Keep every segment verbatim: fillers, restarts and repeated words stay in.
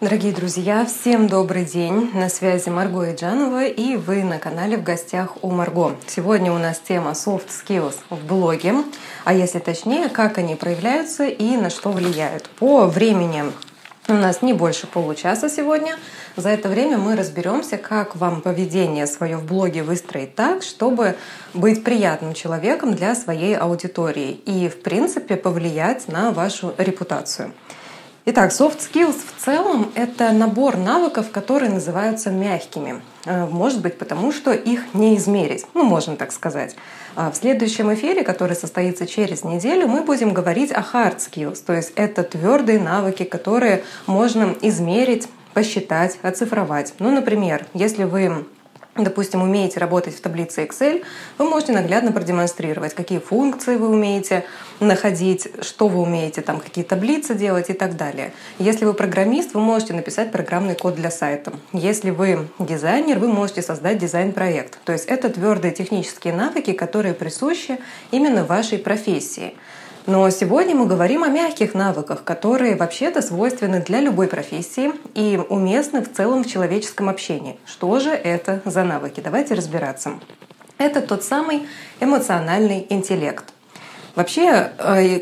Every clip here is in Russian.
Дорогие друзья, всем добрый день! На связи Марго Иджанова, и вы на канале «В гостях у Марго». Сегодня у нас тема Soft skills в блоге, а если точнее, как они проявляются и на что влияют. По времени у нас не больше получаса сегодня. За это время мы разберемся, как вам поведение свое в блоге выстроить так, чтобы быть приятным человеком для своей аудитории и, в принципе, повлиять на вашу репутацию. Итак, soft skills в целом — это набор навыков, которые называются мягкими. Может быть, потому что их не измерить. Ну, можно так сказать. В следующем эфире, который состоится через неделю, мы будем говорить о hard skills. То есть это твердые навыки, которые можно измерить, посчитать, оцифровать. Ну, например, если вы... допустим, умеете работать в таблице Excel, вы можете наглядно продемонстрировать, какие функции вы умеете находить, что вы умеете, там, какие таблицы делать и так далее. Если вы программист, вы можете написать программный код для сайта. Если вы дизайнер, вы можете создать дизайн-проект. То есть это твердые технические навыки, которые присущи именно вашей профессии. Но сегодня мы говорим о мягких навыках, которые вообще-то свойственны для любой профессии и уместны в целом в человеческом общении. Что же это за навыки? Давайте разбираться. Это тот самый эмоциональный интеллект. Вообще,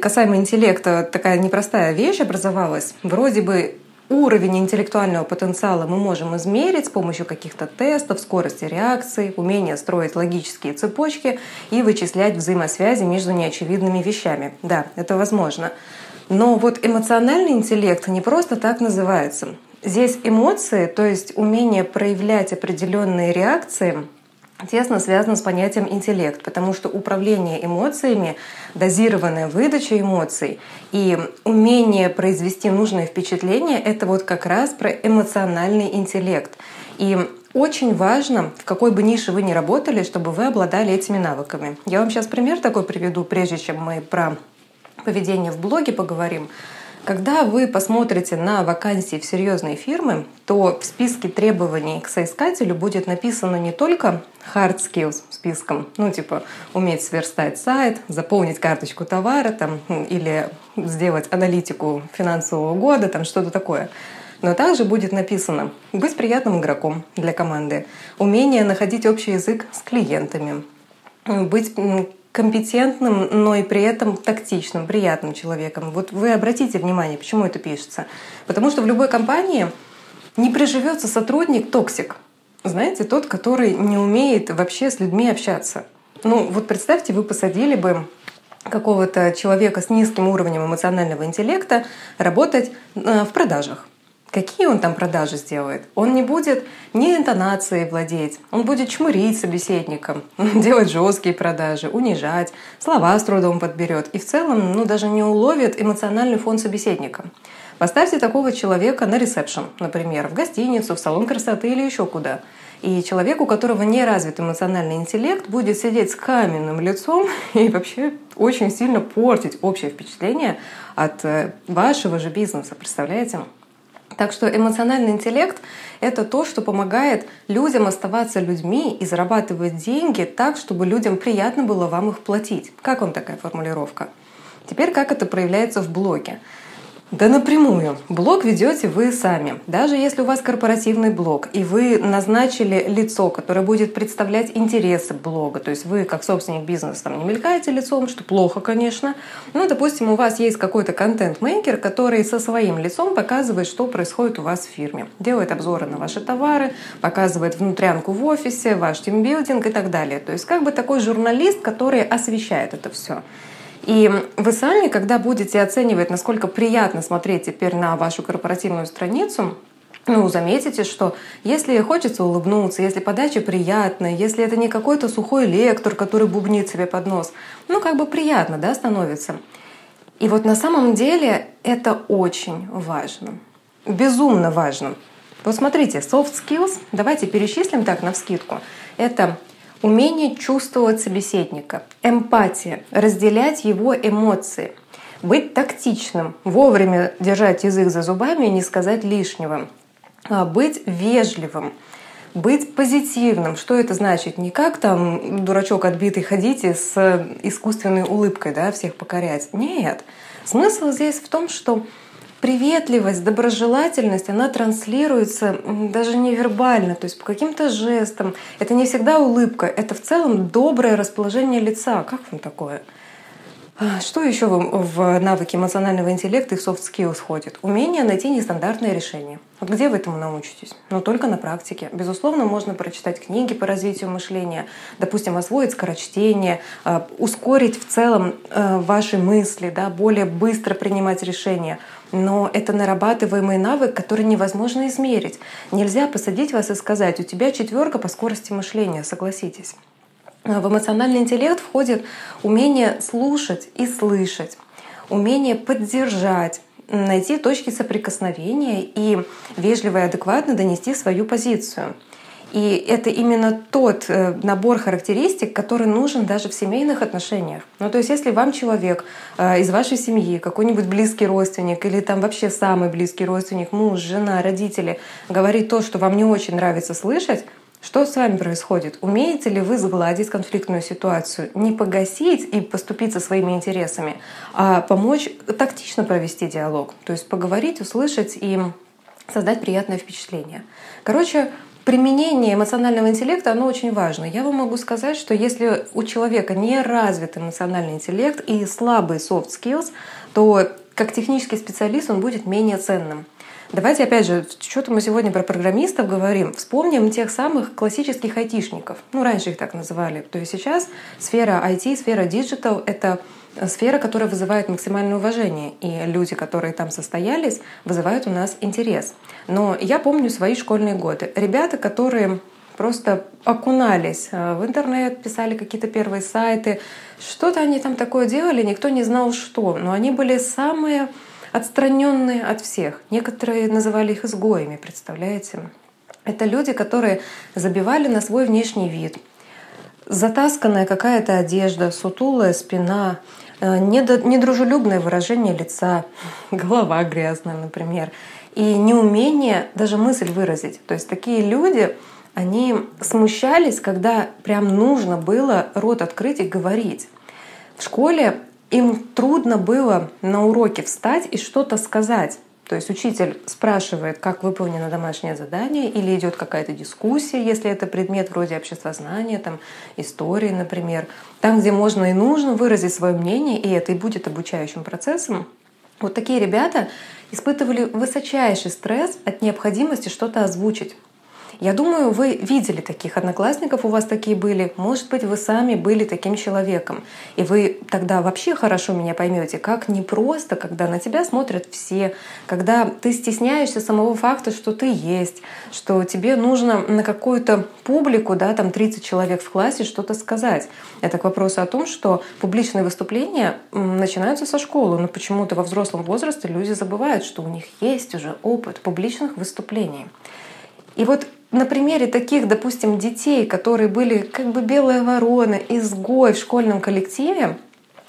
касаемо интеллекта, такая непростая вещь образовалась. Вроде бы уровень интеллектуального потенциала мы можем измерить с помощью каких-то тестов, скорости реакции, умения строить логические цепочки и вычислять взаимосвязи между неочевидными вещами. Да, это возможно. Но вот эмоциональный интеллект не просто так называется. Здесь эмоции, то есть умение проявлять определенные реакции, тесно связано с понятием интеллект, потому что управление эмоциями, дозированная выдача эмоций и умение произвести нужное впечатление — это вот как раз про эмоциональный интеллект. И очень важно, в какой бы нише вы ни работали, чтобы вы обладали этими навыками. Я вам сейчас пример такой приведу, прежде чем мы про поведение в блоге поговорим. Когда вы посмотрите на вакансии в серьезные фирмы, то в списке требований к соискателю будет написано не только hard skills списком, ну типа уметь сверстать сайт, заполнить карточку товара там, или сделать аналитику финансового года, там что-то такое. Но также будет написано «быть приятным игроком для команды», «умение находить общий язык с клиентами», «быть компетентным, но и при этом тактичным, приятным человеком». Вот вы обратите внимание, почему это пишется. Потому что в любой компании не приживется сотрудник-токсик. Знаете, тот, который не умеет вообще с людьми общаться. Ну вот представьте, вы посадили бы какого-то человека с низким уровнем эмоционального интеллекта работать в продажах. Какие он там продажи сделает? Он не будет ни интонацией владеть, он будет чмырить собеседником, делать жесткие продажи, унижать, слова с трудом подберет и в целом ну, даже не уловит эмоциональный фон собеседника. Поставьте такого человека на ресепшн, например, в гостиницу, в салон красоты или еще куда. И человек, у которого не развит эмоциональный интеллект, будет сидеть с каменным лицом и вообще очень сильно портить общее впечатление от вашего же бизнеса, представляете? Так что эмоциональный интеллект — это то, что помогает людям оставаться людьми и зарабатывать деньги так, чтобы людям приятно было вам их платить. Как вам такая формулировка? Теперь как это проявляется в блоге? Да напрямую. Блог ведете вы сами. Даже если у вас корпоративный блог, и вы назначили лицо, которое будет представлять интересы блога, то есть вы как собственник бизнеса там не мелькаете лицом, что плохо, конечно. Но, допустим, у вас есть какой-то контент-мейкер, который со своим лицом показывает, что происходит у вас в фирме. Делает обзоры на ваши товары, показывает внутрянку в офисе, ваш тимбилдинг и так далее. То есть как бы такой журналист, который освещает это все. И вы сами, когда будете оценивать, насколько приятно смотреть теперь на вашу корпоративную страницу, ну, заметите, что если хочется улыбнуться, если подача приятная, если это не какой-то сухой лектор, который бубнит себе под нос, ну, как бы приятно, да, становится. И вот на самом деле это очень важно, безумно важно. Вот смотрите, soft skills, давайте перечислим так навскидку, это... умение чувствовать собеседника, эмпатия, разделять его эмоции, быть тактичным, вовремя держать язык за зубами и не сказать лишнего, быть вежливым, быть позитивным. Что это значит? Не как там дурачок отбитый ходите с искусственной улыбкой, да, всех покорять. Нет. Смысл здесь в том, что приветливость, доброжелательность, она транслируется даже невербально, то есть по каким-то жестам. Это не всегда улыбка, это в целом доброе расположение лица. Как вам такое? Что еще в навыке эмоционального интеллекта и в soft skills входит? Умение найти нестандартные решения. Вот где вы этому научитесь? Но только на практике. Безусловно, можно прочитать книги по развитию мышления, допустим, освоить скорочтение, ускорить в целом ваши мысли, да, более быстро принимать решения. Но это нарабатываемый навык, который невозможно измерить. Нельзя посадить вас и сказать: у тебя четверка по скорости мышления, согласитесь. В эмоциональный интеллект входит умение слушать и слышать, умение поддержать, найти точки соприкосновения и вежливо и адекватно донести свою позицию. И это именно тот набор характеристик, который нужен даже в семейных отношениях. Ну, то есть если вам человек из вашей семьи, какой-нибудь близкий родственник или там вообще самый близкий родственник, муж, жена, родители, говорит то, что вам не очень нравится слышать, что с вами происходит? Умеете ли вы сгладить конфликтную ситуацию? Не погасить и поступить со своими интересами, а помочь тактично провести диалог. То есть поговорить, услышать и создать приятное впечатление. Короче, применение эмоционального интеллекта, оно очень важно. Я вам могу сказать, что если у человека не развит эмоциональный интеллект и слабые soft skills, то как технический специалист он будет менее ценным. Давайте опять же, что-то мы сегодня про программистов говорим, вспомним тех самых классических айтишников. Ну, раньше их так называли. То есть сейчас сфера ай ти, сфера диджитал — это сфера, которая вызывает максимальное уважение. И люди, которые там состоялись, вызывают у нас интерес. Но я помню свои школьные годы. Ребята, которые просто окунались в интернет, писали какие-то первые сайты. Что-то они там такое делали, никто не знал что. Но они были самые отстраненные от всех. Некоторые называли их изгоями, представляете? Это люди, которые забивали на свой внешний вид. Затасканная какая-то одежда, сутулая спина, недружелюбное выражение лица, голова грязная, например, и неумение даже мысль выразить. То есть такие люди, они смущались, когда прям нужно было рот открыть и говорить. В школе им трудно было на уроке встать и что-то сказать. То есть учитель спрашивает, как выполнено домашнее задание, или идет какая-то дискуссия, если это предмет вроде обществознания, там, истории, например. Там, где можно и нужно выразить свое мнение, и это и будет обучающим процессом. Вот такие ребята испытывали высочайший стресс от необходимости что-то озвучить. Я думаю, вы видели таких одноклассников, у вас такие были. Может быть, вы сами были таким человеком. И вы тогда вообще хорошо меня поймете, как непросто, когда на тебя смотрят все, когда ты стесняешься самого факта, что ты есть, что тебе нужно на какую-то публику, да, там тридцать человек в классе, что-то сказать. Это к вопросу о том, что публичные выступления начинаются со школы, но почему-то во взрослом возрасте люди забывают, что у них есть уже опыт публичных выступлений. И вот на примере таких, допустим, детей, которые были как бы белая ворона, изгой в школьном коллективе,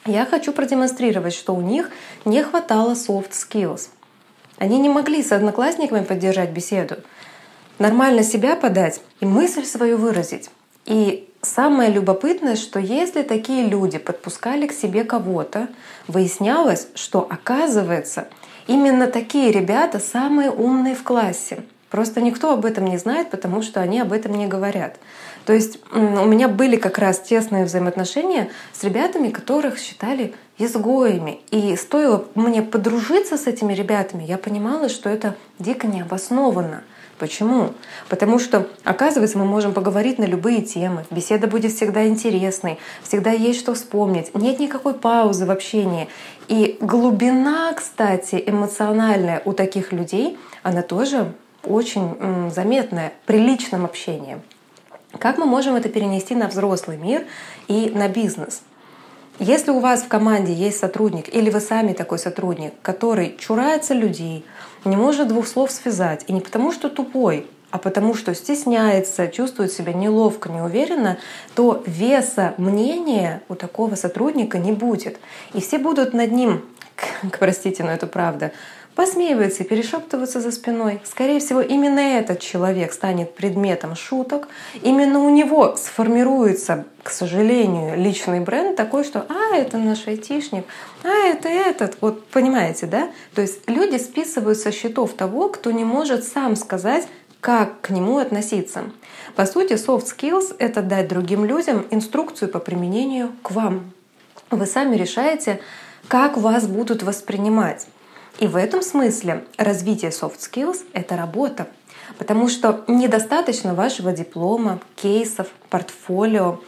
я хочу продемонстрировать, что у них не хватало soft skills. Они не могли с одноклассниками поддержать беседу, нормально себя подать и мысль свою выразить. И самое любопытное, что если такие люди подпускали к себе кого-то, выяснялось, что, оказывается, именно такие ребята самые умные в классе. Просто никто об этом не знает, потому что они об этом не говорят. То есть у меня были как раз тесные взаимоотношения с ребятами, которых считали изгоями. И стоило мне подружиться с этими ребятами, я понимала, что это дико необоснованно. Почему? Потому что, оказывается, мы можем поговорить на любые темы, беседа будет всегда интересной, всегда есть что вспомнить, нет никакой паузы в общении. И глубина, кстати, эмоциональная у таких людей, она тоже очень заметное при личном общении. Как мы можем это перенести на взрослый мир и на бизнес? Если у вас в команде есть сотрудник, или вы сами такой сотрудник, который чурается людей, не может двух слов связать, и не потому что тупой, а потому что стесняется, чувствует себя неловко, неуверенно, то веса мнения у такого сотрудника не будет. И все будут над ним, простите, но это правда, посмеивается и перешептывается за спиной. Скорее всего, именно этот человек станет предметом шуток. Именно у него сформируется, к сожалению, личный бренд такой, что «а, это наш айтишник», «а, это этот». Вот понимаете, да? То есть люди списывают со счетов того, кто не может сам сказать, как к нему относиться. По сути, soft skills — это дать другим людям инструкцию по применению к вам. Вы сами решаете, как вас будут воспринимать. И в этом смысле развитие soft skills — это работа. Потому что недостаточно вашего диплома, кейсов, портфолио,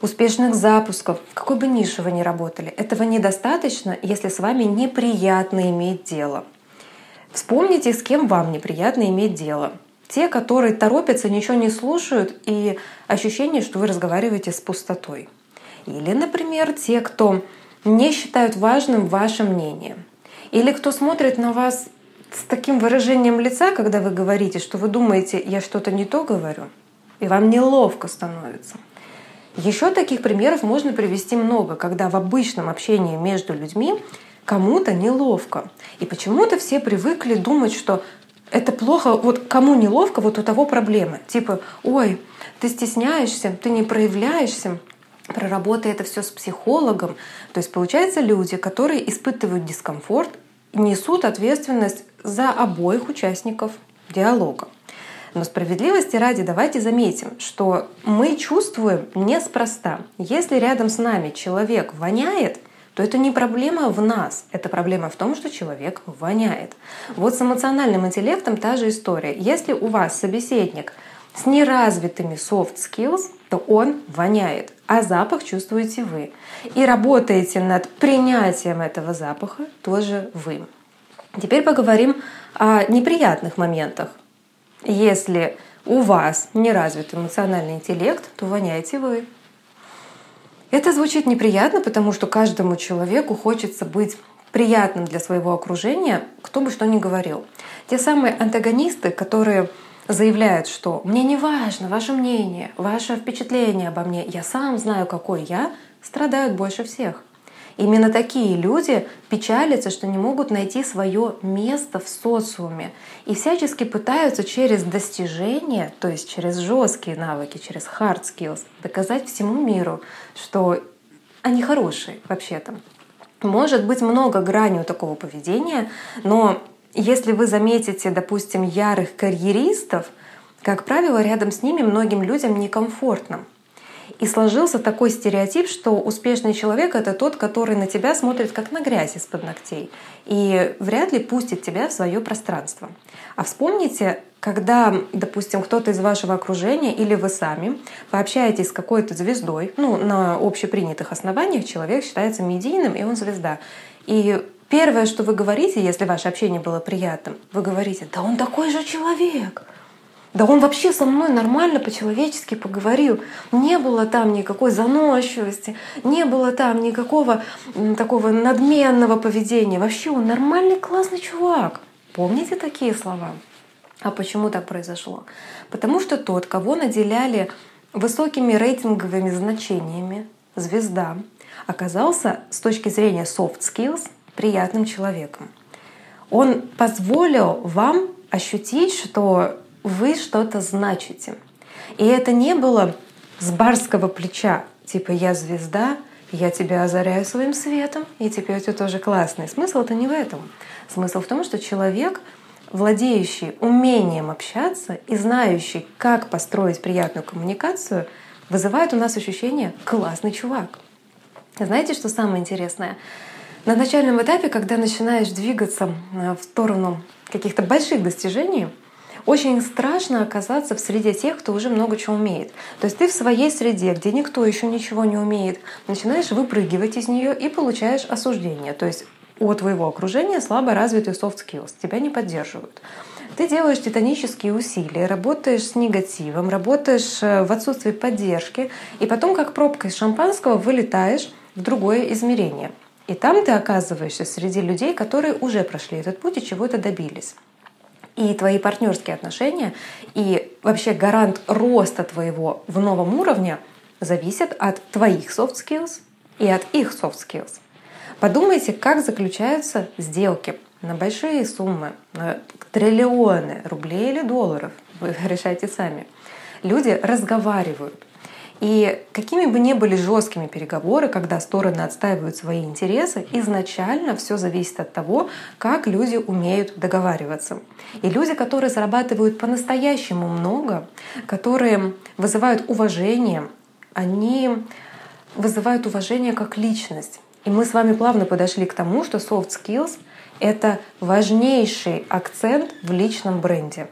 успешных запусков, какой бы нише вы ни работали. Этого недостаточно, если с вами неприятно иметь дело. Вспомните, с кем вам неприятно иметь дело. Те, которые торопятся, ничего не слушают, и ощущение, что вы разговариваете с пустотой. Или, например, те, кто не считают важным ваше мнение. Или кто смотрит на вас с таким выражением лица, когда вы говорите, что вы думаете, я что-то не то говорю, и вам неловко становится. Еще таких примеров можно привести много, когда в обычном общении между людьми кому-то неловко. И почему-то все привыкли думать, что это плохо, вот кому неловко, вот у того проблемы. Типа, ой, ты стесняешься, ты не проявляешься. Проработай это все с психологом. То есть, получается, люди, которые испытывают дискомфорт, несут ответственность за обоих участников диалога. Но справедливости ради давайте заметим, что мы чувствуем неспроста. Если рядом с нами человек воняет, то это не проблема в нас, это проблема в том, что человек воняет. Вот с эмоциональным интеллектом та же история. Если у вас собеседник с неразвитыми soft skills, то он воняет, а запах чувствуете вы. И работаете над принятием этого запаха тоже вы. Теперь поговорим о неприятных моментах. Если у вас не развит эмоциональный интеллект, то воняете вы. Это звучит неприятно, потому что каждому человеку хочется быть приятным для своего окружения, кто бы что ни говорил. Те самые антагонисты, которые заявляют, что «мне не важно ваше мнение, ваше впечатление обо мне, я сам знаю, какой я», страдают больше всех. Именно такие люди печалятся, что не могут найти свое место в социуме и всячески пытаются через достижения, то есть через жесткие навыки, через hard skills, доказать всему миру, что они хорошие вообще-то. Может быть много граней у такого поведения, но если вы заметите, допустим, ярых карьеристов, как правило, рядом с ними многим людям некомфортно. И сложился такой стереотип, что успешный человек — это тот, который на тебя смотрит как на грязь из-под ногтей и вряд ли пустит тебя в свое пространство. А вспомните, когда, допустим, кто-то из вашего окружения или вы сами пообщаетесь с какой-то звездой, ну, на общепринятых основаниях человек считается медийным, и он звезда. И первое, что вы говорите, если ваше общение было приятным, вы говорите: «Да он такой же человек! Да он вообще со мной нормально по-человечески поговорил. Не было там никакой заносчивости, не было там никакого такого надменного поведения. Вообще он нормальный, классный чувак». Помните такие слова? А почему так произошло? Потому что тот, кого наделяли высокими рейтинговыми значениями, звезда, оказался с точки зрения soft skills приятным человеком. Он позволил вам ощутить, что вы что-то значите. И это не было с барского плеча, типа «я звезда, я тебя озаряю своим светом, и теперь ты тоже классный». Смысл-то не в этом. Смысл в том, что человек, владеющий умением общаться и знающий, как построить приятную коммуникацию, вызывает у нас ощущение «классный чувак». Знаете, что самое интересное? На начальном этапе, когда начинаешь двигаться в сторону каких-то больших достижений, очень страшно оказаться в среде тех, кто уже много чего умеет. То есть ты в своей среде, где никто еще ничего не умеет, начинаешь выпрыгивать из нее и получаешь осуждение. То есть от твоего окружения слабо развитые soft skills, тебя не поддерживают. Ты делаешь титанические усилия, работаешь с негативом, работаешь в отсутствии поддержки, и потом как пробка из шампанского вылетаешь в другое измерение. И там ты оказываешься среди людей, которые уже прошли этот путь и чего-то добились. И твои партнерские отношения, и вообще гарант роста твоего в новом уровне зависит от твоих soft skills и от их soft skills. Подумайте, как заключаются сделки. на большие суммы, на триллионы рублей или долларов, вы решаете сами, люди разговаривают. И какими бы ни были жесткими переговоры, когда стороны отстаивают свои интересы, изначально все зависит от того, как люди умеют договариваться. И люди, которые зарабатывают по-настоящему много, которые вызывают уважение, они вызывают уважение как личность. И мы с вами плавно подошли к тому, что soft skills — это важнейший акцент в личном бренде.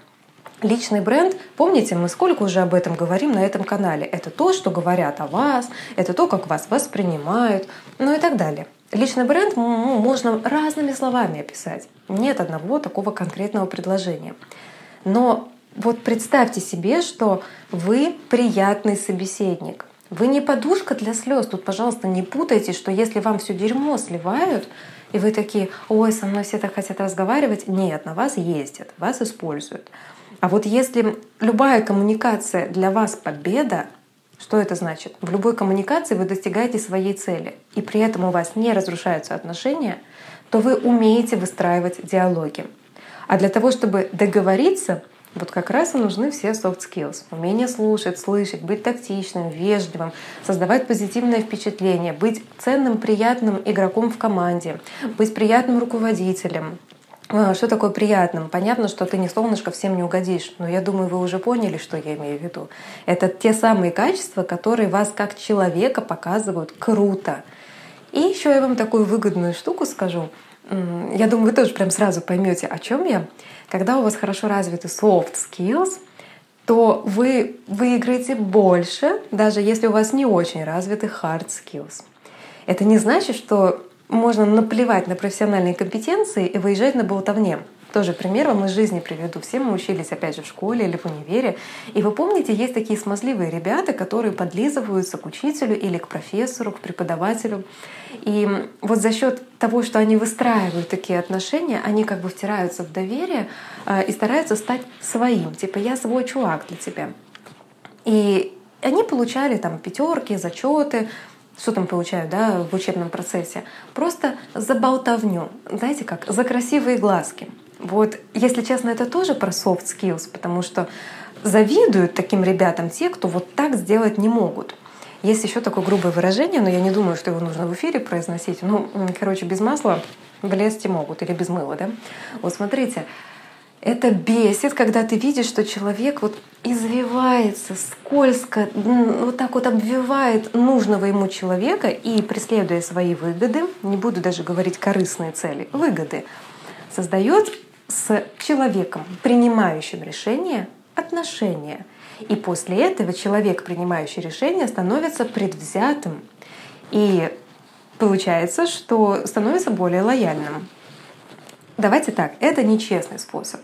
Личный бренд, помните, мы сколько уже об этом говорим на этом канале. Это то, что говорят о вас, это то, как вас воспринимают, ну и так далее. Личный бренд можно разными словами описать. Нет одного такого конкретного предложения. Но вот представьте себе, что вы приятный собеседник. Вы не подушка для слез. Тут, пожалуйста, не путайте, что если вам все дерьмо сливают, и вы такие, ой, со мной все так хотят разговаривать. Нет, на вас ездят, вас используют. А вот если любая коммуникация для вас победа, что это значит? В любой коммуникации вы достигаете своей цели, и при этом у вас не разрушаются отношения, то вы умеете выстраивать диалоги. А для того, чтобы договориться, вот как раз и нужны все soft skills. Умение слушать, слышать, быть тактичным, вежливым, создавать позитивное впечатление, быть ценным, приятным игроком в команде, быть приятным руководителем. Что такое приятным? Понятно, что ты не солнышко, всем не угодишь. Но я думаю, вы уже поняли, что я имею в виду. Это те самые качества, которые вас как человека показывают круто. И еще я вам такую выгодную штуку скажу. Я думаю, вы тоже прям сразу поймете, о чем я. Когда у вас хорошо развиты soft skills, то вы выиграете больше, даже если у вас не очень развиты hard skills. Это не значит, что можно наплевать на профессиональные компетенции и выезжать на болтовне. Тоже пример вам из жизни приведу. Все мы учились, опять же, в школе или в универе. И вы помните, есть такие смазливые ребята, которые подлизываются к учителю или к профессору, к преподавателю. И вот за счет того, что они выстраивают такие отношения, они как бы втираются в доверие и стараются стать своим. Типа «я свой чувак для тебя». И они получали там пятерки, зачеты. Что там получаю, да, в учебном процессе? Просто за болтовню, знаете как, за красивые глазки. Вот, если честно, это тоже про soft skills, потому что завидуют таким ребятам те, кто вот так сделать не могут. Есть еще такое грубое выражение, но я не думаю, что его нужно в эфире произносить. Ну, короче, без масла влезть могут, или без мыла, да? Вот смотрите, это бесит, когда ты видишь, что человек вот извивается, скользко, вот так вот обвивает нужного ему человека и, преследуя свои выгоды, не буду даже говорить корыстные цели, выгоды, создает с человеком, принимающим решение, отношения. И после этого человек, принимающий решение, становится предвзятым. И получается, что становится более лояльным. Давайте так, это нечестный способ.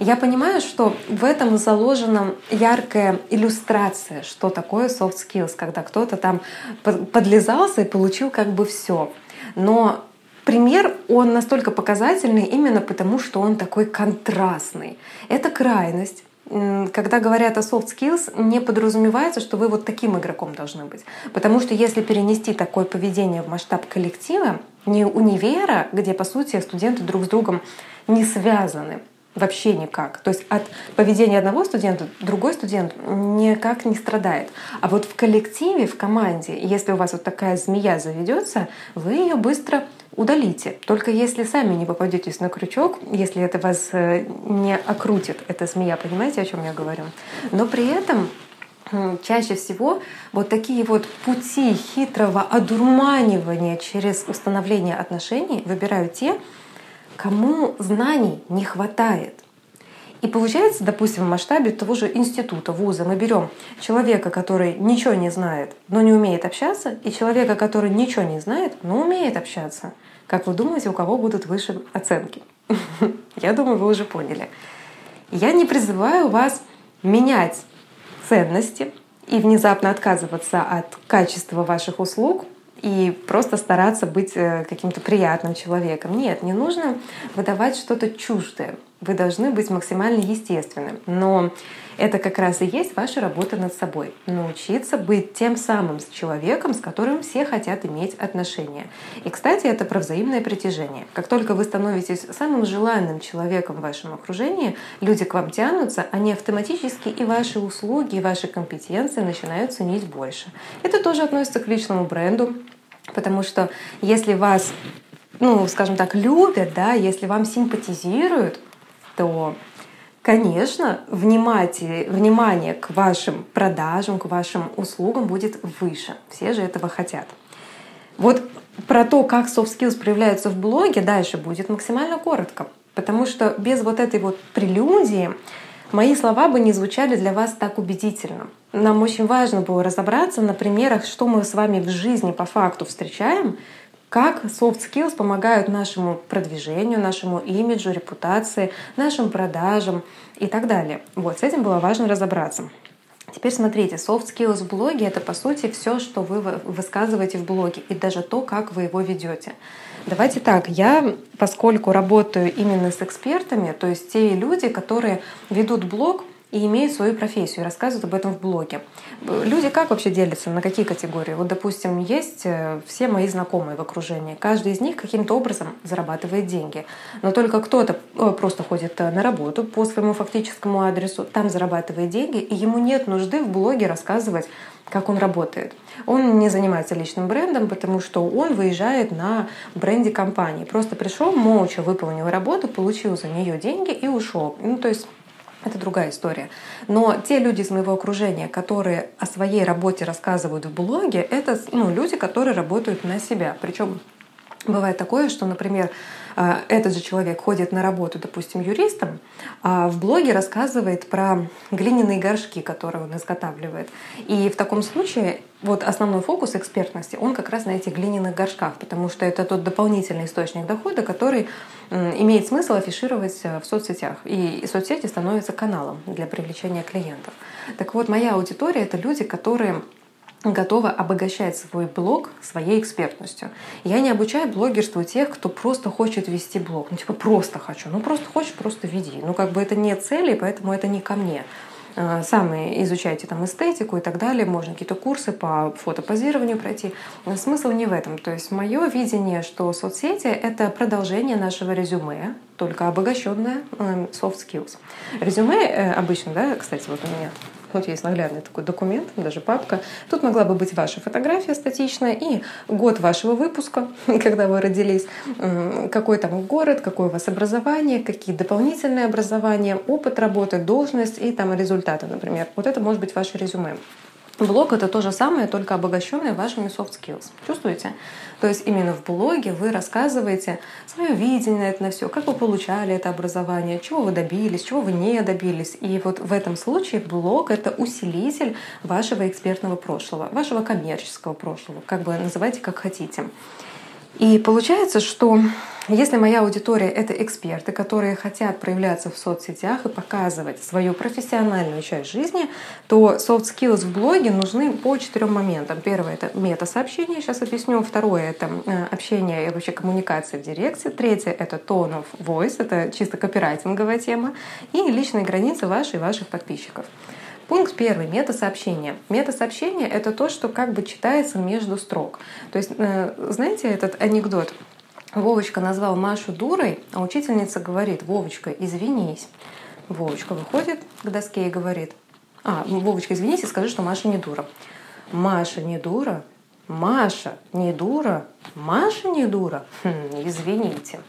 Я понимаю, что в этом заложена яркая иллюстрация, что такое soft skills, когда кто-то там подлизался и получил как бы все. Но пример, он настолько показательный именно потому, что он такой контрастный. Это крайность. Когда говорят о soft skills, не подразумевается, что вы вот таким игроком должны быть. Потому что если перенести такое поведение в масштаб коллектива, не универа, где, по сути, студенты друг с другом не связаны, вообще никак. То есть от поведения одного студента другой студент никак не страдает. А вот в коллективе, в команде, если у вас вот такая змея заведется, вы ее быстро удалите. Только если сами не попадетесь на крючок, если это вас не окрутит, эта змея, понимаете, о чем я говорю? Но при этом чаще всего вот такие вот пути хитрого одурманивания через установление отношений выбирают те, кому знаний не хватает. И получается, допустим, в масштабе того же института, вуза, мы берем человека, который ничего не знает, но не умеет общаться, и человека, который ничего не знает, но умеет общаться. Как вы думаете, у кого будут выше оценки? Я думаю, вы уже поняли. Я не призываю вас менять ценности и внезапно отказываться от качества ваших услуг, и просто стараться быть каким-то приятным человеком. Нет, не нужно выдавать что-то чуждое. Вы должны быть максимально естественным. Но это как раз и есть ваша работа над собой. Научиться быть тем самым человеком, с которым все хотят иметь отношения. И, кстати, это про взаимное притяжение. Как только вы становитесь самым желанным человеком в вашем окружении, люди к вам тянутся, они автоматически и ваши услуги, и ваши компетенции начинают ценить больше. Это тоже относится к личному бренду, потому что если вас, ну, скажем так, любят, да, если вам симпатизируют, то, конечно, внимание, внимание к вашим продажам, к вашим услугам будет выше. Все же этого хотят. Вот про то, как soft skills проявляются в блоге, дальше будет максимально коротко. Потому что без вот этой вот прелюдии мои слова бы не звучали для вас так убедительно. Нам очень важно было разобраться на примерах, что мы с вами в жизни по факту встречаем, как soft skills помогают нашему продвижению, нашему имиджу, репутации, нашим продажам и так далее. Вот, с этим было важно разобраться. Теперь смотрите, soft skills в блоге — это, по сути, все, что вы высказываете в блоге, и даже то, как вы его ведете. Давайте так, я, поскольку работаю именно с экспертами, то есть те люди, которые ведут блог и имеют свою профессию, рассказывают об этом в блоге. Люди как вообще делятся, на какие категории? Вот, допустим, есть все мои знакомые в окружении. Каждый из них каким-то образом зарабатывает деньги. Но только кто-то просто ходит на работу по своему фактическому адресу, там зарабатывает деньги, и ему нет нужды в блоге рассказывать, как он работает. Он не занимается личным брендом, потому что он выезжает на бренде компании. Просто пришел, молча выполнил работу, получил за нее деньги и ушел. Ну, то есть это другая история. Но те люди из моего окружения, которые о своей работе рассказывают в блоге, это, ну, люди, которые работают на себя. Причем бывает такое, что, например, этот же человек ходит на работу, допустим, юристом, а в блоге рассказывает про глиняные горшки, которые он изготавливает. И в таком случае вот основной фокус экспертности, он как раз на этих глиняных горшках, потому что это тот дополнительный источник дохода, который имеет смысл афишировать в соцсетях. И соцсети становятся каналом для привлечения клиентов. Так вот, моя аудитория — это люди, которые готова обогащать свой блог своей экспертностью. Я не обучаю блогерству тех, кто просто хочет вести блог. Ну, типа, просто хочу. Ну, просто хочешь, просто веди. Ну, как бы это не цели, поэтому это не ко мне. Сами изучайте там эстетику и так далее. Можно какие-то курсы по фотопозированию пройти. Но смысл не в этом. То есть мое видение, что соцсети — это продолжение нашего резюме, только обогащенное soft skills. Резюме обычно, да, кстати, вот у меня вот есть наглядный такой документ, даже папка. Тут могла бы быть ваша фотография статичная и год вашего выпуска, когда вы родились, какой там город, какое у вас образование, какие дополнительные образования, опыт работы, должность и там результаты, например. Вот это может быть ваше резюме. Блог — это то же самое, только обогащенное вашими soft skills. Чувствуете? То есть именно в блоге вы рассказываете свое видение на это, на все, как вы получали это образование, чего вы добились, чего вы не добились. И вот в этом случае блог — это усилитель вашего экспертного прошлого, вашего коммерческого прошлого, как бы называйте, как хотите. И получается, что если моя аудитория — это эксперты, которые хотят проявляться в соцсетях и показывать свою профессиональную часть жизни, то soft skills в блоге нужны по четырем моментам. Первое — это мета-сообщение, сейчас объясню. Второе — это общение и вообще коммуникация в директе. Третье — это tone of voice, это чисто копирайтинговая тема. И личные границы ваши и ваших подписчиков. Пункт первый — метасообщение. Метасообщение — это то, что как бы читается между строк. То есть, знаете, этот анекдот? Вовочка назвал Машу дурой, а учительница говорит: «Вовочка, извинись». Вовочка выходит к доске и говорит: «А, Вовочка, извинись и скажи, что Маша не дура». «Маша не дура? Маша не дура? Маша не дура? Хм, извините».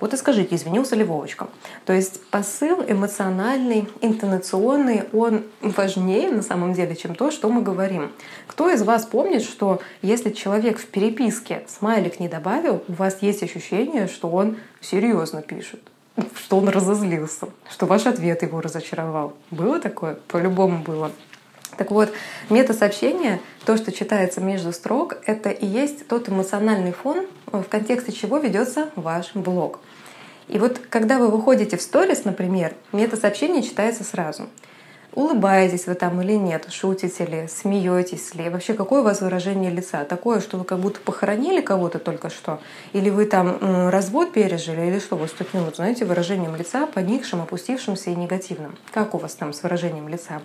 Вот и скажите, извинился ли Вовочка. То есть посыл эмоциональный, интонационный, он важнее на самом деле, чем то, что мы говорим. Кто из вас помнит, что если человек в переписке смайлик не добавил, у вас есть ощущение, что он серьезно пишет, что он разозлился, что ваш ответ его разочаровал? Было такое? По-любому было. Так вот, метасообщение, то, что читается между строк, это и есть тот эмоциональный фон, в контексте чего ведется ваш блог. И вот когда вы выходите в сторис, например, метасообщение читается сразу. улыбаетесь вы там или нет, шутите ли, смеетесь ли, вообще какое у вас выражение лица? Такое, что вы как будто похоронили кого-то только что, или вы там развод пережили, или что, вы с таким вот, знаете, выражением лица, поникшим, опустившимся и негативным. Как у вас там с выражением лица?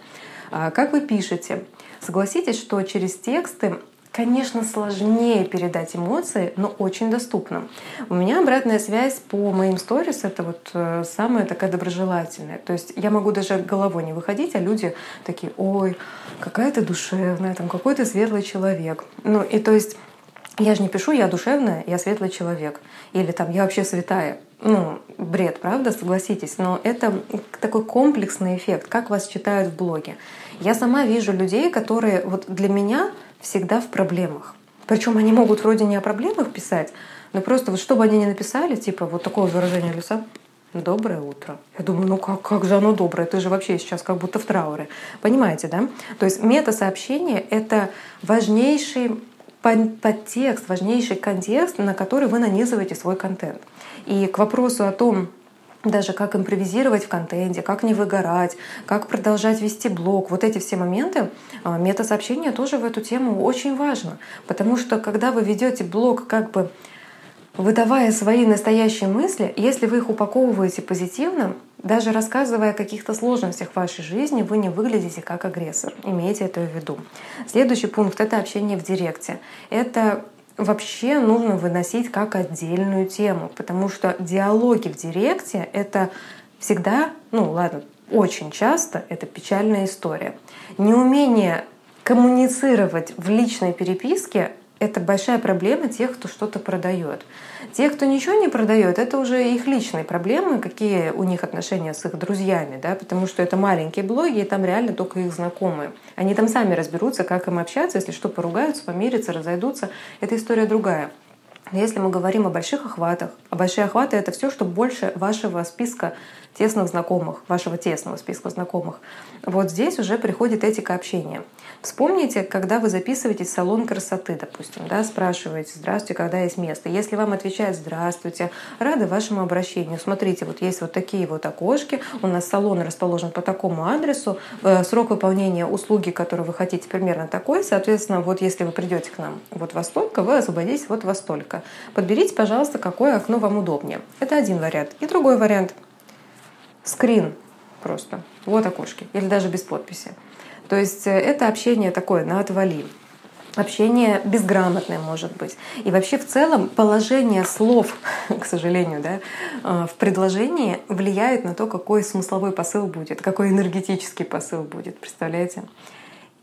Как вы пишете? Согласитесь, что через тексты, конечно, сложнее передать эмоции, но очень доступно. У меня обратная связь по моим сторис — это вот самая такая доброжелательная. То есть я могу даже головой не выходить, а люди такие: ой, какая ты душевная, там какой ты светлый человек. Ну и то есть я же не пишу: я душевная, я светлый человек. Или там: я вообще святая. Ну, бред, правда, согласитесь, но это такой комплексный эффект, как вас читают в блоге. Я сама вижу людей, которые вот для меня всегда в проблемах. Причем они могут вроде не о проблемах писать, но просто вот что бы они ни написали, типа вот такое выражение лица: «Доброе утро». Я думаю, ну как, как же оно доброе? Ты же вообще сейчас как будто в трауре. Понимаете, да? То есть мета-сообщение — это важнейший подтекст, важнейший контекст, на который вы нанизываете свой контент. И к вопросу о том, даже как импровизировать в контенте, как не выгорать, как продолжать вести блог. Вот эти все моменты, мета-сообщение тоже в эту тему очень важно. Потому что когда вы ведете блог, как бы выдавая свои настоящие мысли, если вы их упаковываете позитивно, даже рассказывая о каких-то сложностях в вашей жизни, вы не выглядите как агрессор. Имейте это в виду. Следующий пункт — это общение в директе. Это вообще нужно выносить как отдельную тему, потому что диалоги в директе — это всегда, ну ладно, очень часто это печальная история. Неумение коммуницировать в личной переписке — это большая проблема тех, кто что-то продает. Те, кто ничего не продает, это уже их личные проблемы, какие у них отношения с их друзьями, да, потому что это маленькие блоги, и там реально только их знакомые. Они там сами разберутся, как им общаться, если что, поругаются, помирятся, разойдутся. Это история другая. Но если мы говорим о больших охватах, а большие охваты — это все, что больше вашего списка тесных знакомых, вашего тесного списка знакомых. Вот здесь уже приходит этика общения. Вспомните, когда вы записываетесь в салон красоты, допустим, да, спрашиваете: «Здравствуйте, когда есть место?». Если вам отвечают: «Здравствуйте, рады вашему обращению. Смотрите, вот есть вот такие вот окошки, у нас салон расположен по такому адресу, срок выполнения услуги, которую вы хотите, примерно такой. Соответственно, вот если вы придете к нам вот во столько, вы освободитесь вот во столько. Подберите, пожалуйста, какое окно вам удобнее». Это один вариант. И другой вариант — скрин просто. Вот окошки. Или даже без подписи. То есть это общение такое на отвали. Общение безграмотное, может быть. И вообще в целом положение слов, к сожалению, да, в предложении влияет на то, какой смысловой посыл будет, какой энергетический посыл будет. Представляете?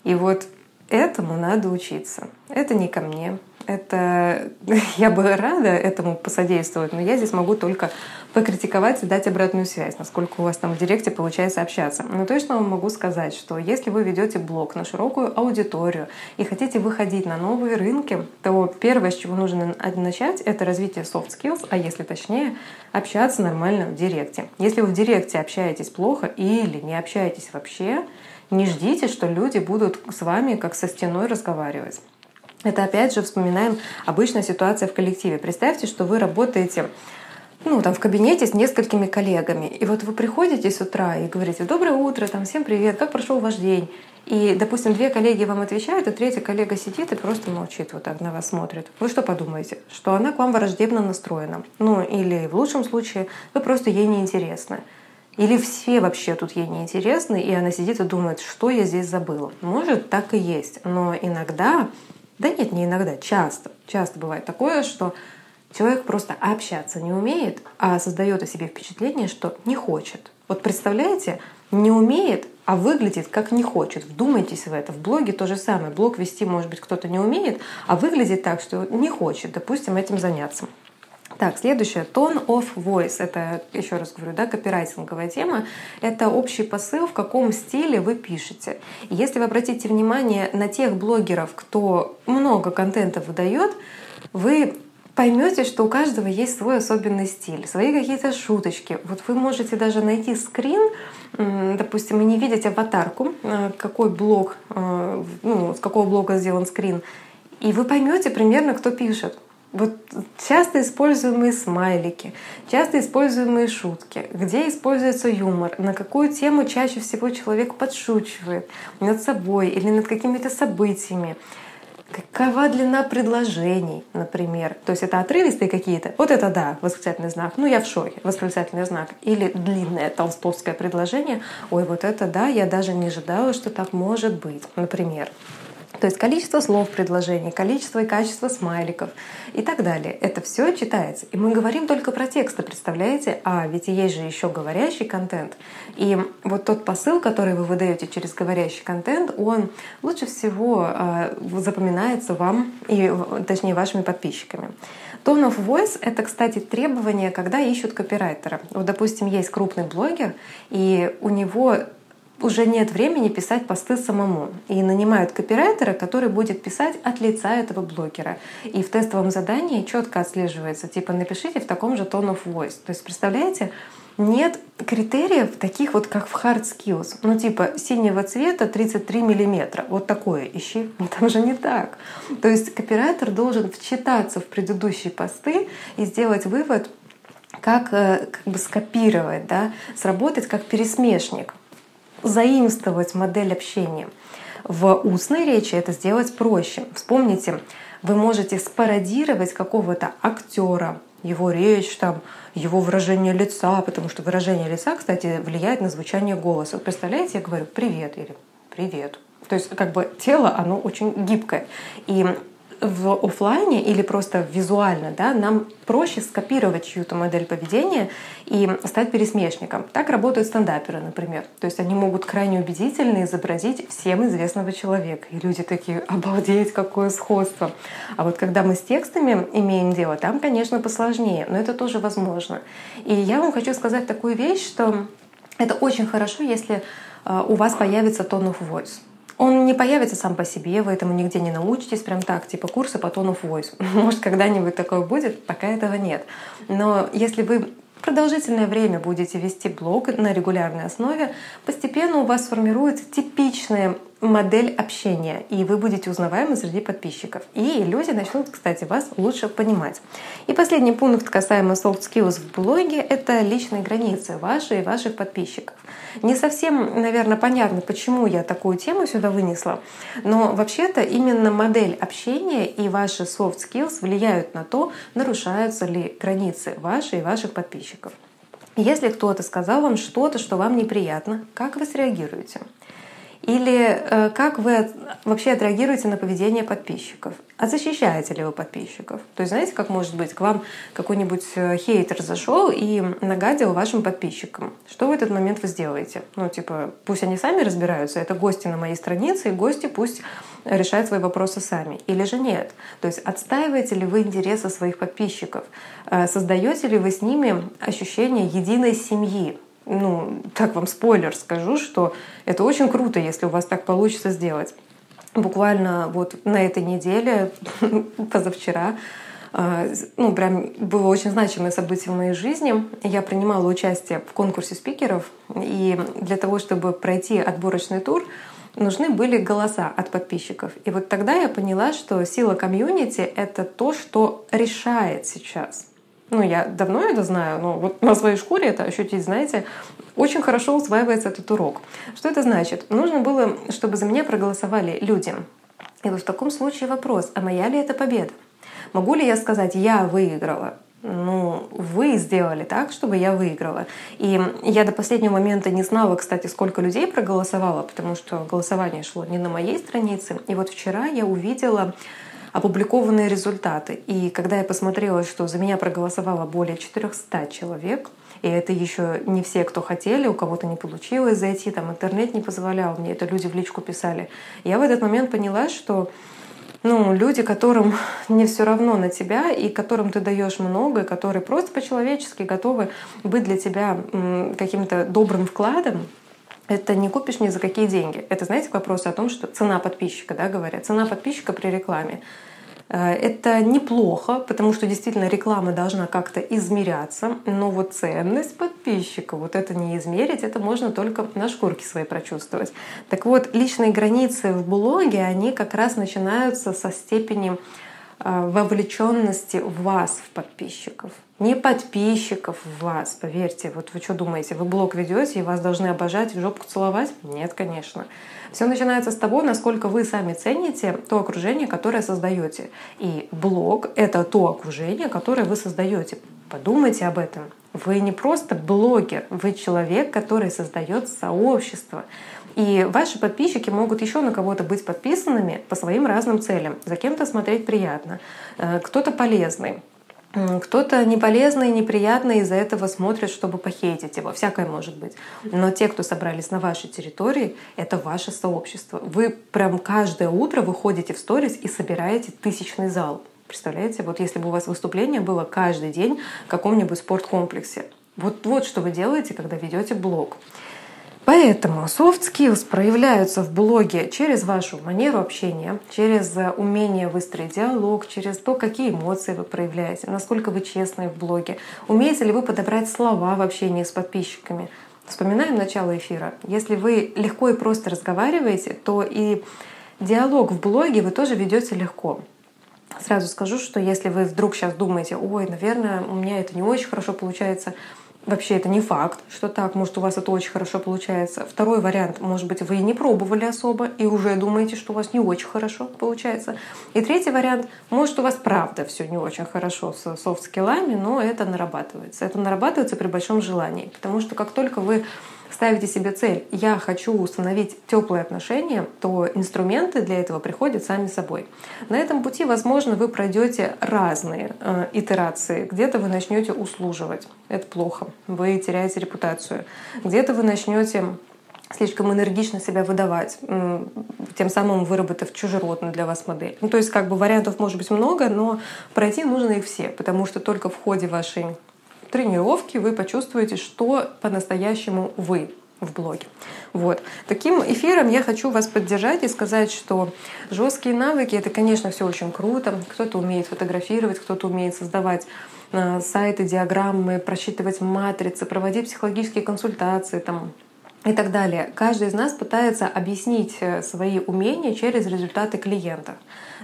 И вот этому надо учиться. Это не ко мне. Это я бы рада этому посодействовать, но я здесь могу только покритиковать и дать обратную связь, насколько у вас там в директе получается общаться. Но точно вам могу сказать, что если вы ведете блог на широкую аудиторию и хотите выходить на новые рынки, то первое, с чего нужно начать, это развитие soft skills, а если точнее, общаться нормально в директе. Если вы в директе общаетесь плохо или не общаетесь вообще, не ждите, что люди будут с вами как со стеной разговаривать. Это опять же вспоминаем обычную ситуацию в коллективе. Представьте, что вы работаете, ну, там, в кабинете с несколькими коллегами. И вот вы приходите с утра и говорите: «Доброе утро, там, всем привет, как прошел ваш день?» И, допустим, две коллеги вам отвечают, а третья коллега сидит и просто молчит, вот так на вас смотрит. Вы что подумаете? Что она к вам враждебно настроена. Ну, или в лучшем случае вы просто ей неинтересны. Или все вообще тут ей неинтересны, и она сидит и думает: что я здесь забыла? Может, так и есть. Но иногда... Да нет, не иногда, часто. Часто бывает такое, что человек просто общаться не умеет, а создает о себе впечатление, что не хочет. Вот представляете, не умеет, а выглядит как не хочет. Вдумайтесь в это. В блоге то же самое. Блог вести, может быть, кто-то не умеет, а выглядит так, что не хочет, допустим, этим заняться. Так, следующее. Tone of voice. Это, еще раз говорю, да, копирайтинговая тема. Это общий посыл, в каком стиле вы пишете. И если вы обратите внимание на тех блогеров, кто много контента выдает, вы поймете, что у каждого есть свой особенный стиль, свои какие-то шуточки. Вот вы можете даже найти скрин, допустим, и не видеть аватарку, какой блог, ну, с какого блога сделан скрин, и вы поймете примерно, кто пишет. Вот часто используемые смайлики, часто используемые шутки, где используется юмор, на какую тему чаще всего человек подшучивает над собой или над какими-то событиями, какова длина предложений, например. То есть это отрывистые какие-то, вот это да, восклицательный знак, ну я в шоке, восклицательный знак. Или длинное толстовское предложение, ой, вот это да, я даже не ожидала, что так может быть, например. То есть количество слов предложений, количество и качество смайликов и так далее. Это все читается. И мы говорим только про тексты, представляете? А ведь есть же еще говорящий контент. И вот тот посыл, который вы выдаете через говорящий контент, он лучше всего запоминается вам, и, точнее, вашими подписчиками. Tone of voice — это, кстати, требование, когда ищут копирайтера. Вот, допустим, есть крупный блогер, и у него уже нет времени писать посты самому. И нанимают копирайтера, который будет писать от лица этого блогера. И в тестовом задании четко отслеживается, типа напишите в таком же tone of voice. То есть, представляете, нет критериев таких вот, как в hard skills. Ну типа синего цвета тридцать три миллиметра. Вот такое ищи. Но там же не так. То есть копирайтер должен вчитаться в предыдущие посты и сделать вывод, как, как бы скопировать, да? Сработать как пересмешник. Заимствовать модель общения. В устной речи это сделать проще. Вспомните, вы можете спародировать какого-то актера, его речь, там, его выражение лица, потому что выражение лица, кстати, влияет на звучание голоса. Вот представляете, я говорю «привет» или «привет». То есть как бы тело, оно очень гибкое. И в офлайне или просто визуально, да, нам проще скопировать чью-то модель поведения и стать пересмешником. Так работают стендаперы, например. То есть они могут крайне убедительно изобразить всем известного человека. И люди такие: обалдеть, какое сходство. А вот когда мы с текстами имеем дело, там, конечно, посложнее, но это тоже возможно. И я вам хочу сказать такую вещь, что это очень хорошо, если у вас появится tone of voice. Он не появится сам по себе, вы этому нигде не научитесь, прям так, типа курсы по tone of voice. Может, когда-нибудь такое будет, пока этого нет. Но если вы продолжительное время будете вести блог на регулярной основе, постепенно у вас сформируется типичная модель общения, и вы будете узнаваемы среди подписчиков. И люди начнут, кстати, вас лучше понимать. И последний пункт касаемо soft skills в блоге — это личные границы ваши и ваших подписчиков. Не совсем, наверное, понятно, почему я такую тему сюда вынесла, но вообще-то именно модель общения и ваши soft skills влияют на то, нарушаются ли границы ваши и ваших подписчиков. Если кто-то сказал вам что-то, что вам неприятно, как вы среагируете? Или как вы вообще отреагируете на поведение подписчиков? А защищаете ли вы подписчиков? То есть знаете, как может быть, к вам какой-нибудь хейтер зашел и нагадил вашим подписчикам. Что в этот момент вы сделаете? Ну типа, пусть они сами разбираются, это гости на моей странице, и гости пусть решают свои вопросы сами. Или же нет? То есть отстаиваете ли вы интересы своих подписчиков? Создаете ли вы с ними ощущение единой семьи? Ну, так вам спойлер скажу, что это очень круто, если у вас так получится сделать. Буквально вот на этой неделе, позавчера, ну, прям было очень значимое событие в моей жизни. Я принимала участие в конкурсе спикеров, и для того, чтобы пройти отборочный тур, нужны были голоса от подписчиков. И вот тогда я поняла, что сила комьюнити — это то, что решает сейчас. Ну, я давно это знаю, но вот на своей шкуре это ощутить, знаете, очень хорошо усваивается этот урок. Что это значит? Нужно было, чтобы за меня проголосовали люди. И вот в таком случае вопрос, а моя ли это победа? Могу ли я сказать «я выиграла»? Ну, вы сделали так, чтобы я выиграла. И я до последнего момента не знала, кстати, сколько людей проголосовало, потому что голосование шло не на моей странице. И вот вчера я увидела опубликованные результаты. И когда я посмотрела, что за меня проголосовало более четырёхсот человек, и это еще не все, кто хотели, у кого-то не получилось зайти, там интернет не позволял, мне это люди в личку писали, я в этот момент поняла, что ну, люди, которым не все равно на тебя, и которым ты даешь много, которые просто по-человечески готовы быть для тебя каким-то добрым вкладом, это не купишь ни за какие деньги. Это, знаете, вопрос о том, что цена подписчика, да, говорят, цена подписчика при рекламе. Это неплохо, потому что действительно реклама должна как-то измеряться, но вот ценность подписчика, вот это не измерить, это можно только на шкурке своей прочувствовать. Так вот, личные границы в блоге, они как раз начинаются со степени вовлеченности в вас, в подписчиков. Не подписчиков в вас, поверьте. Вот вы что думаете, вы блог ведете и вас должны обожать, в жопку целовать? Нет, конечно. Все начинается с того, насколько вы сами цените то окружение, которое создаете. И блог — это то окружение, которое вы создаете. Подумайте об этом. Вы не просто блогер, вы человек, который создает сообщество. И ваши подписчики могут еще на кого-то быть подписанными по своим разным целям. За кем-то смотреть приятно, кто-то полезный, кто-то не полезный, неприятный, из-за этого смотрит, чтобы похейтить его. Всякое может быть. Но те, кто собрались на вашей территории, это ваше сообщество. Вы прям каждое утро выходите в сторис и собираете тысячный зал. Представляете, вот если бы у вас выступление было каждый день в каком-нибудь спорткомплексе. Вот, вот что вы делаете, когда ведете блог. Поэтому soft skills проявляются в блоге через вашу манеру общения, через умение выстроить диалог, через то, какие эмоции вы проявляете, насколько вы честны в блоге, умеете ли вы подобрать слова в общении с подписчиками. Вспоминаем начало эфира. Если вы легко и просто разговариваете, то и диалог в блоге вы тоже ведете легко. Сразу скажу, что если вы вдруг сейчас думаете, ой, наверное, у меня это не очень хорошо получается, вообще это не факт, что так, может, у вас это очень хорошо получается. Второй вариант, может быть, вы не пробовали особо и уже думаете, что у вас не очень хорошо получается. И третий вариант, может, у вас правда все не очень хорошо с софт-скиллами, но это нарабатывается. Это нарабатывается при большом желании, потому что как только вы ставите себе цель «я хочу установить теплые отношения», то инструменты для этого приходят сами собой. На этом пути, возможно, вы пройдете разные э, итерации. Где-то вы начнете услуживать. Это плохо. Вы теряете репутацию. Где-то вы начнете слишком энергично себя выдавать, тем самым выработав чужеродную для вас модель. Ну, то есть как бы вариантов может быть много, но пройти нужно их все, потому что только в ходе вашей тренировки вы почувствуете, что по-настоящему вы в блоге. Вот. Таким эфиром я хочу вас поддержать и сказать, что жесткие навыки — это, конечно, все очень круто. Кто-то умеет фотографировать, кто-то умеет создавать э, сайты, диаграммы, просчитывать матрицы, проводить психологические консультации там, и так далее. Каждый из нас пытается объяснить свои умения через результаты клиентов.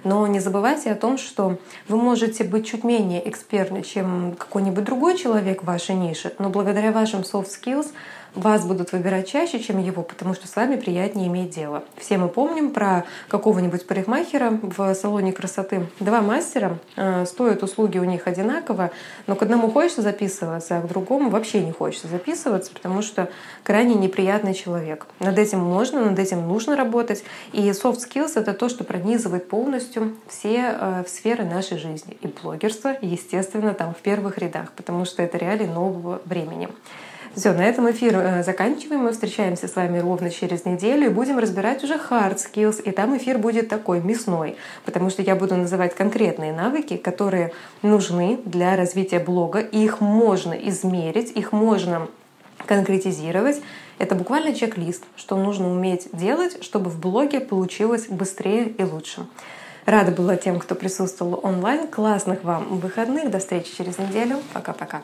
Но не забывайте о том, что вы можете быть чуть менее экспертны, чем какой-нибудь другой человек в вашей нише, но благодаря вашим soft skills вас будут выбирать чаще, чем его, потому что с вами приятнее иметь дело. Все мы помним про какого-нибудь парикмахера в салоне красоты. Два мастера, э, стоят услуги у них одинаково, но к одному хочется записываться, а к другому вообще не хочется записываться, потому что крайне неприятный человек. Над этим можно, над этим нужно работать. И soft skills — это то, что пронизывает полностью все э, сферы нашей жизни. И блогерство, естественно, там в первых рядах, потому что это реалии нового времени. Все, на этом эфир заканчиваем. Мы встречаемся с вами ровно через неделю и будем разбирать уже hard skills. И там эфир будет такой мясной, потому что я буду называть конкретные навыки, которые нужны для развития блога. И их можно измерить, их можно конкретизировать. Это буквально чек-лист, что нужно уметь делать, чтобы в блоге получилось быстрее и лучше. Рада была тем, кто присутствовал онлайн. Классных вам выходных. До встречи через неделю. Пока-пока.